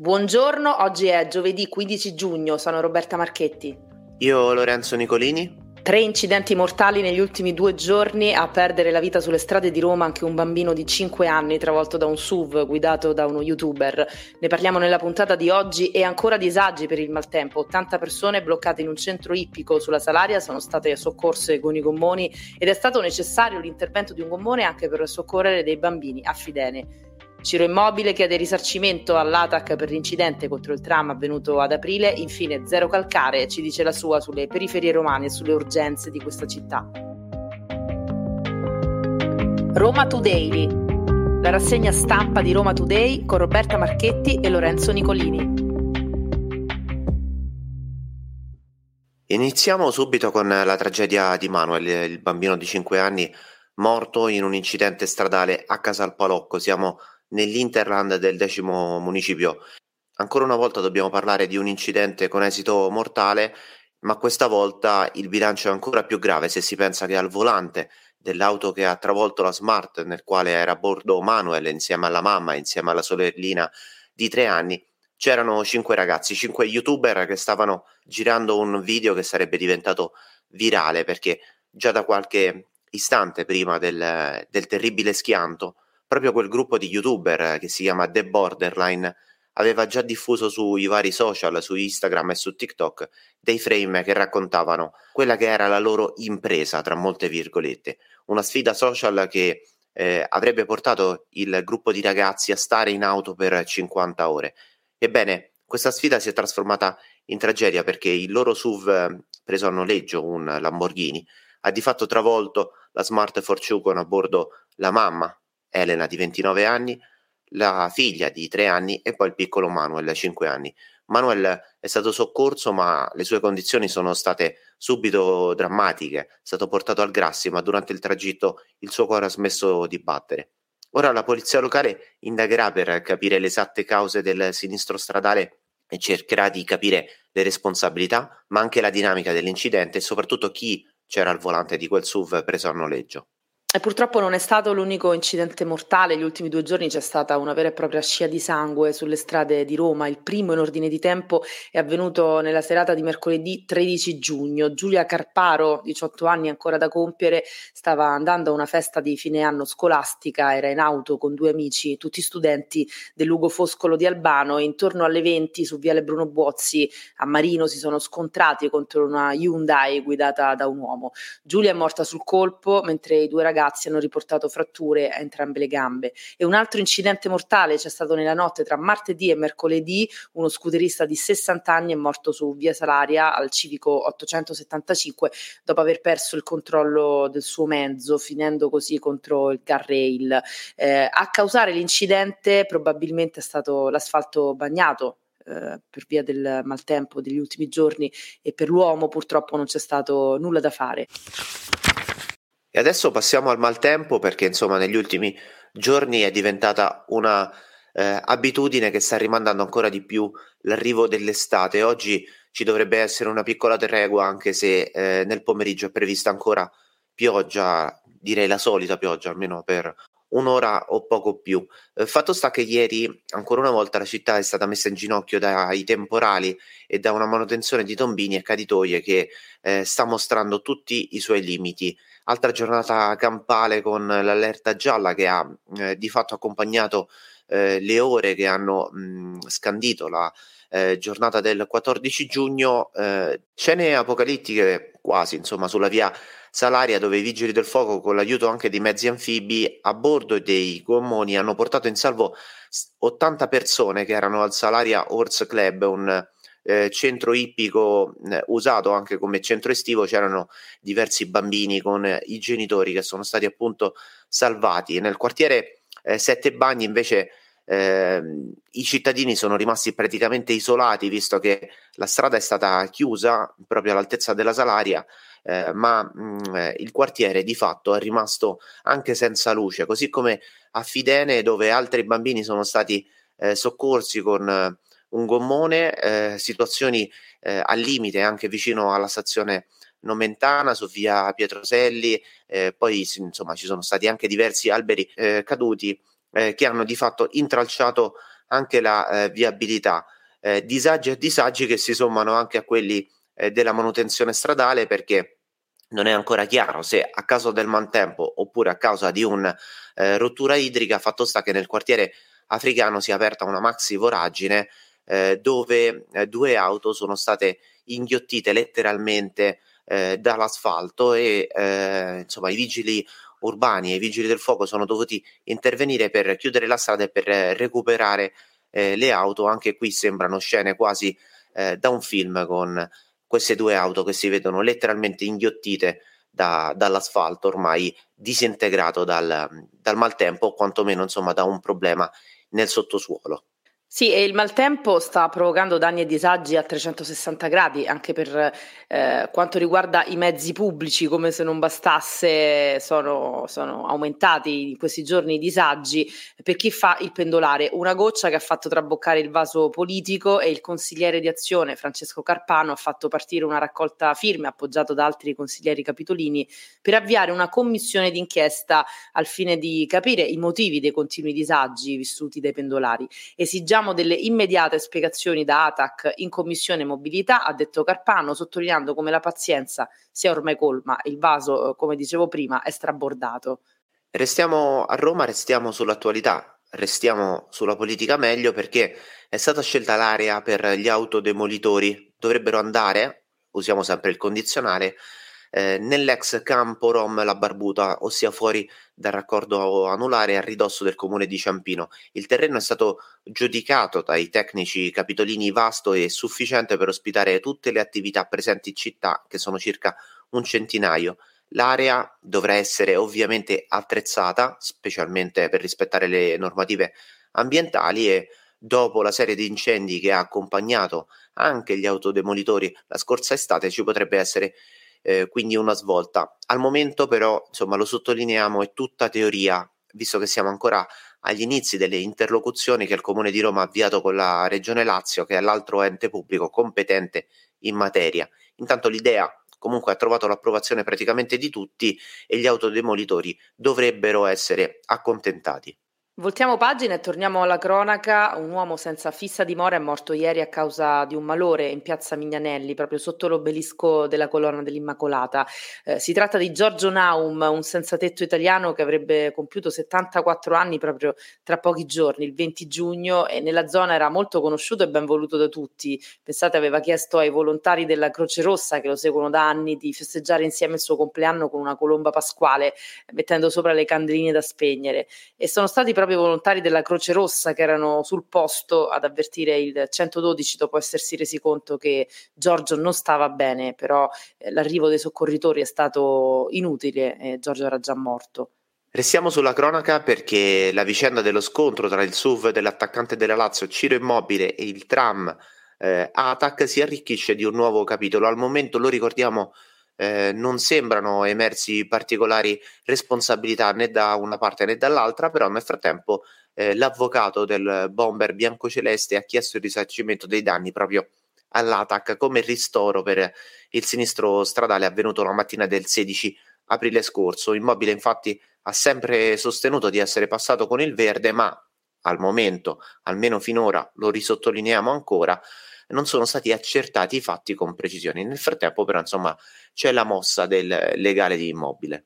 Buongiorno, oggi è giovedì 15 giugno, sono Roberta Marchetti. Io Lorenzo Nicolini. 3 incidenti mortali negli ultimi 2 giorni, a perdere la vita sulle strade di Roma anche un bambino di 5 anni travolto da un SUV guidato da uno youtuber. Ne parliamo nella puntata di oggi. E ancora disagi per il maltempo, 80 persone bloccate in un centro ippico sulla Salaria sono state soccorse con i gommoni ed è stato necessario l'intervento di un gommone anche per soccorrere dei bambini a Fidene. Ciro Immobile chiede risarcimento all'ATAC per l'incidente contro il tram avvenuto ad aprile. Infine Zero Calcare ci dice la sua sulle periferie romane e sulle urgenze di questa città. Roma Today, la rassegna stampa di Roma Today con Roberta Marchetti e Lorenzo Nicolini. Iniziamo subito con la tragedia di Manuel, il bambino di 5 anni morto in un incidente stradale a Casalpalocco. Siamo nell'Interland del 10° municipio. Ancora una volta dobbiamo parlare di un incidente con esito mortale, ma questa volta il bilancio è ancora più grave se si pensa che al volante dell'auto che ha travolto la Smart, nel quale era a bordo Manuel insieme alla mamma, insieme alla sorellina di 3 anni, c'erano 5 ragazzi, 5 youtuber che stavano girando un video che sarebbe diventato virale, perché già da qualche istante prima del terribile schianto proprio quel gruppo di youtuber che si chiama The Borderline aveva già diffuso sui vari social, su Instagram e su TikTok, dei frame che raccontavano quella che era la loro impresa, tra molte virgolette. Una sfida social che avrebbe portato il gruppo di ragazzi a stare in auto per 50 ore. Ebbene, questa sfida si è trasformata in tragedia perché il loro SUV, preso a noleggio, un Lamborghini, ha di fatto travolto la Smart Forfour con a bordo la mamma, Elena di 29 anni, la figlia di 3 anni e poi il piccolo Manuel, 5 anni. Manuel è stato soccorso, ma le sue condizioni sono state subito drammatiche. È stato portato al Grassi, ma durante il tragitto il suo cuore ha smesso di battere. Ora la polizia locale indagherà per capire le esatte cause del sinistro stradale e cercherà di capire le responsabilità, ma anche la dinamica dell'incidente e soprattutto chi c'era al volante di quel SUV preso a noleggio. E purtroppo non è stato l'unico incidente mortale. Gli ultimi 2 giorni c'è stata una vera e propria scia di sangue sulle strade di Roma. Il primo in ordine di tempo è avvenuto nella serata di mercoledì 13 giugno. Giulia Carparo, 18 anni ancora da compiere, stava andando a una festa di fine anno scolastica, era in auto con 2 amici, tutti studenti del Lugo Foscolo di Albano, e intorno alle 20 su Viale Bruno Buozzi a Marino si sono scontrati contro una Hyundai guidata da un uomo. Giulia è morta sul colpo, mentre i 2 ragazzi hanno riportato fratture a entrambe le gambe. E un altro incidente mortale c'è stato nella notte tra martedì e mercoledì. Uno scooterista di 60 anni è morto su via Salaria al civico 875 dopo aver perso il controllo del suo mezzo, finendo così contro il guardrail. A causare l'incidente probabilmente è stato l'asfalto bagnato per via del maltempo degli ultimi giorni, e per l'uomo purtroppo non c'è stato nulla da fare. E adesso passiamo al maltempo, perché insomma negli ultimi giorni è diventata una abitudine che sta rimandando ancora di più l'arrivo dell'estate. Oggi ci dovrebbe essere una piccola tregua, anche se nel pomeriggio è prevista ancora pioggia, direi la solita pioggia, almeno per un'ora o poco più. Fatto sta che ieri ancora una volta la città è stata messa in ginocchio dai temporali e da una manutenzione di tombini e caditoie che sta mostrando tutti i suoi limiti. Altra giornata campale con l'allerta gialla che ha di fatto accompagnato le ore che hanno scandito la giornata del 14 giugno. Scene apocalittiche quasi, insomma, sulla via Salaria, dove i vigili del fuoco, con l'aiuto anche di mezzi anfibi a bordo dei gommoni, hanno portato in salvo 80 persone che erano al Salaria Horse Club, un centro ippico usato anche come centro estivo. C'erano diversi bambini con i genitori che sono stati appunto salvati. Nel quartiere Sette Bagni invece i cittadini sono rimasti praticamente isolati, visto che la strada è stata chiusa proprio all'altezza della Salaria, ma il quartiere di fatto è rimasto anche senza luce, così come a Fidene, dove altri bambini sono stati soccorsi con un gommone. Situazioni al limite anche vicino alla stazione Nomentana, su via Pietroselli, poi insomma ci sono stati anche diversi alberi caduti che hanno di fatto intralciato anche la viabilità, disagi e disagi che si sommano anche a quelli della manutenzione stradale, perché non è ancora chiaro se a causa del maltempo oppure a causa di una rottura idrica, fatto sta che nel quartiere africano si è aperta una maxi voragine dove due auto sono state inghiottite letteralmente dall'asfalto e insomma i vigili urbani e i vigili del fuoco sono dovuti intervenire per chiudere la strada e per recuperare le auto. Anche qui sembrano scene quasi da un film, con queste due auto che si vedono letteralmente inghiottite dall'asfalto ormai disintegrato dal maltempo, o quantomeno insomma da un problema nel sottosuolo. Sì, e il maltempo sta provocando danni e disagi a 360 gradi, anche per quanto riguarda i mezzi pubblici. Come se non bastasse, sono aumentati in questi giorni i disagi per chi fa il pendolare. Una goccia che ha fatto traboccare il vaso politico, e il consigliere di Azione Francesco Carpano ha fatto partire una raccolta firme, appoggiato da altri consiglieri capitolini, per avviare una commissione d'inchiesta al fine di capire i motivi dei continui disagi vissuti dai pendolari. Esigiamo delle immediate spiegazioni da ATAC in commissione mobilità, ha detto Carpano, sottolineando come la pazienza sia ormai colma e il vaso, come dicevo prima, è strabordato. Restiamo a Roma, restiamo sull'attualità, restiamo sulla politica meglio, perché è stata scelta l'area per gli autodemolitori. Dovrebbero andare, usiamo sempre il condizionale, nell'ex campo Rom La Barbuta, ossia fuori dal raccordo anulare a ridosso del comune di Ciampino. Il terreno è stato giudicato dai tecnici capitolini vasto e sufficiente per ospitare tutte le attività presenti in città, che sono circa un centinaio. L'area dovrà essere ovviamente attrezzata, specialmente per rispettare le normative ambientali, e dopo la serie di incendi che ha accompagnato anche gli autodemolitori la scorsa estate ci potrebbe essere quindi una svolta. Al momento però, insomma, lo sottolineiamo, è tutta teoria, visto che siamo ancora agli inizi delle interlocuzioni che il Comune di Roma ha avviato con la Regione Lazio, che è l'altro ente pubblico competente in materia. Intanto l'idea comunque ha trovato l'approvazione praticamente di tutti e gli autodemolitori dovrebbero essere accontentati. Voltiamo pagina e torniamo alla cronaca. Un uomo senza fissa dimora è morto ieri a causa di un malore in piazza Mignanelli, proprio sotto l'obelisco della Colonna dell'Immacolata. Si tratta di Giorgio Naum, un senzatetto italiano che avrebbe compiuto 74 anni proprio tra pochi giorni, il 20 giugno, e nella zona era molto conosciuto e ben voluto da tutti. Pensate, aveva chiesto ai volontari della Croce Rossa, che lo seguono da anni, di festeggiare insieme il suo compleanno con una colomba pasquale, mettendo sopra le candeline da spegnere, e sono stati proprio i volontari della Croce Rossa che erano sul posto ad avvertire il 112 dopo essersi resi conto che Giorgio non stava bene. Però l'arrivo dei soccorritori è stato inutile, Giorgio era già morto. Restiamo sulla cronaca, perché la vicenda dello scontro tra il SUV dell'attaccante della Lazio Ciro Immobile e il tram ATAC si arricchisce di un nuovo capitolo. Al momento, lo ricordiamo, non sembrano emersi particolari responsabilità né da una parte né dall'altra, però nel frattempo l'avvocato del bomber biancoceleste ha chiesto il risarcimento dei danni proprio all'ATAC come ristoro per il sinistro stradale avvenuto la mattina del 16 aprile scorso. Immobile infatti ha sempre sostenuto di essere passato con il verde, ma al momento, almeno finora, lo risottolineiamo ancora, non sono stati accertati i fatti con precisione. Nel frattempo però, insomma, c'è la mossa del legale di Immobile.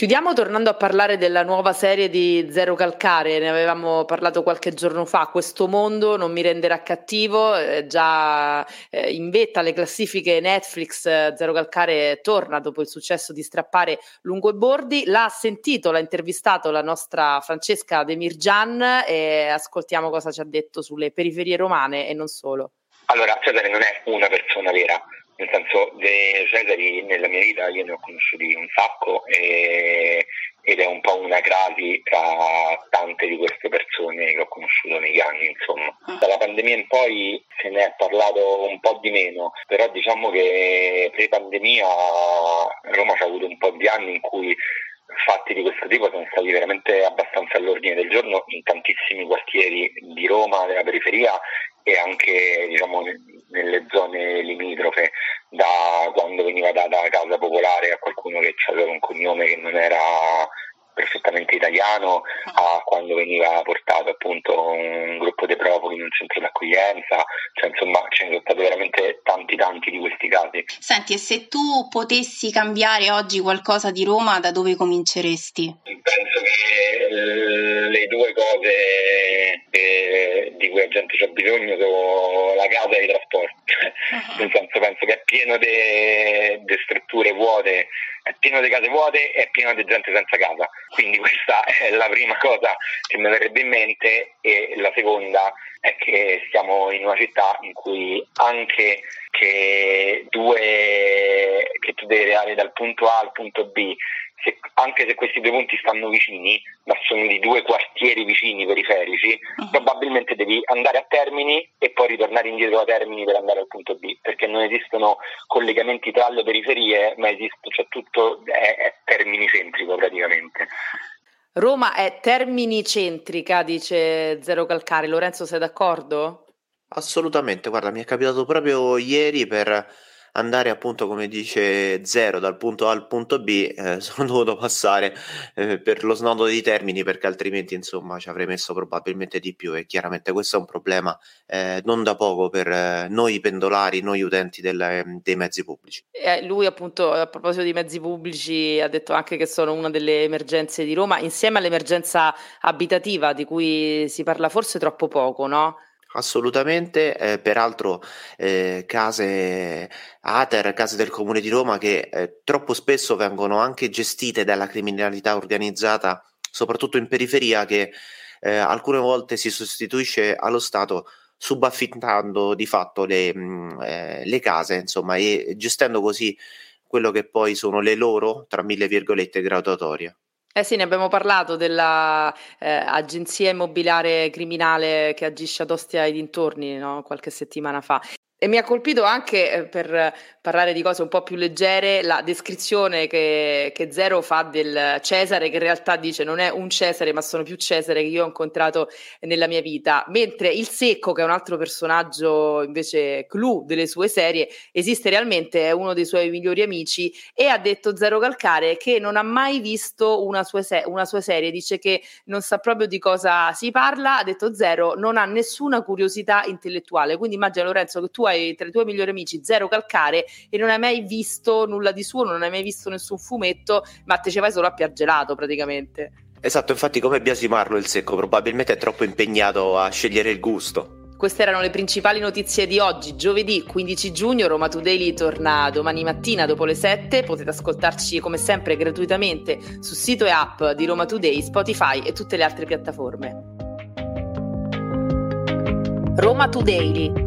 Chiudiamo tornando a parlare della nuova serie di Zero Calcare. Ne avevamo parlato qualche giorno fa. Questo mondo non mi renderà cattivo, già in vetta alle classifiche Netflix. Zero Calcare torna dopo il successo di Strappare lungo i bordi. L'ha sentito, l'ha intervistato la nostra Francesca Demirgian, e ascoltiamo cosa ci ha detto sulle periferie romane e non solo. Allora, Cesare non è una persona vera, nel senso, De Cesari nella mia vita io ne ho conosciuti un sacco, ed è un po' una crasi tra tante di queste persone che ho conosciuto negli anni, insomma. Dalla pandemia in poi se ne è parlato un po' di meno, però diciamo che pre-pandemia Roma ci ha avuto un po' di anni in cui fatti di questo tipo sono stati veramente abbastanza all'ordine del giorno in tantissimi quartieri di Roma, della periferia, e anche, diciamo, nelle zone limitrofe, da quando veniva data casa popolare a qualcuno che aveva un cognome che non era perfettamente italiano, a quando veniva portato appunto delle propoli in un centro d'accoglienza, cioè insomma ce ne sono stati veramente tanti di questi casi. Senti, e se tu potessi cambiare oggi qualcosa di Roma, da dove cominceresti? Penso che le due cose di cui la gente c'ha bisogno sono la casa e i trasporti. Nel senso, penso che è pieno di strutture vuote, è pieno di case vuote e è pieno di gente senza casa, quindi questa è la prima cosa che mi verrebbe in mente. E la seconda è che siamo in una città in cui anche che tu devi arrivare dal punto A al punto B, anche se questi due punti stanno vicini, ma sono di due quartieri vicini periferici, probabilmente devi andare a Termini e poi ritornare indietro a Termini per andare al punto B, perché non esistono collegamenti tra le periferie, ma esiste, cioè tutto è terminicentrico praticamente. Roma è terminicentrica, dice Zero Calcare. Lorenzo, sei d'accordo? Assolutamente, guarda, mi è capitato proprio ieri per andare, appunto, come dice Zero, dal punto A al punto B, sono dovuto passare per lo snodo di Termini, perché altrimenti insomma ci avrei messo probabilmente di più, e chiaramente questo è un problema non da poco per noi pendolari, noi utenti dei mezzi pubblici. Lui, appunto, a proposito di mezzi pubblici, ha detto anche che sono una delle emergenze di Roma, insieme all'emergenza abitativa di cui si parla forse troppo poco, no? Assolutamente, peraltro case ATER, case del Comune di Roma, che troppo spesso vengono anche gestite dalla criminalità organizzata, soprattutto in periferia, che alcune volte si sostituisce allo Stato, subaffittando di fatto le case, insomma, e gestendo così quello che poi sono le loro, tra mille virgolette, graduatorie. Eh sì, ne abbiamo parlato della agenzia immobiliare criminale che agisce ad Ostia e dintorni, no? Qualche settimana fa. E mi ha colpito anche, per parlare di cose un po' più leggere, la descrizione che Zero fa del Cesare, che in realtà dice non è un Cesare, ma sono più Cesare che io ho incontrato nella mia vita. Mentre il Secco, che è un altro personaggio invece clou delle sue serie, esiste realmente, è uno dei suoi migliori amici, e ha detto Zero Calcare che non ha mai visto una sua serie, dice che non sa proprio di cosa si parla, ha detto Zero, non ha nessuna curiosità intellettuale. Quindi immagina, Lorenzo, che tu hai tra i tuoi migliori amici Zero Calcare e non hai mai visto nulla di suo, non hai mai visto nessun fumetto, ma te ce vai solo a piargelato praticamente. Esatto, infatti, come biasimarlo il Secco? Probabilmente è troppo impegnato a scegliere il gusto. Queste erano le principali notizie di oggi, giovedì 15 giugno. Roma Today torna domani mattina dopo le 7. Potete ascoltarci come sempre gratuitamente sul sito e app di Roma Today, Spotify e tutte le altre piattaforme. Roma Today,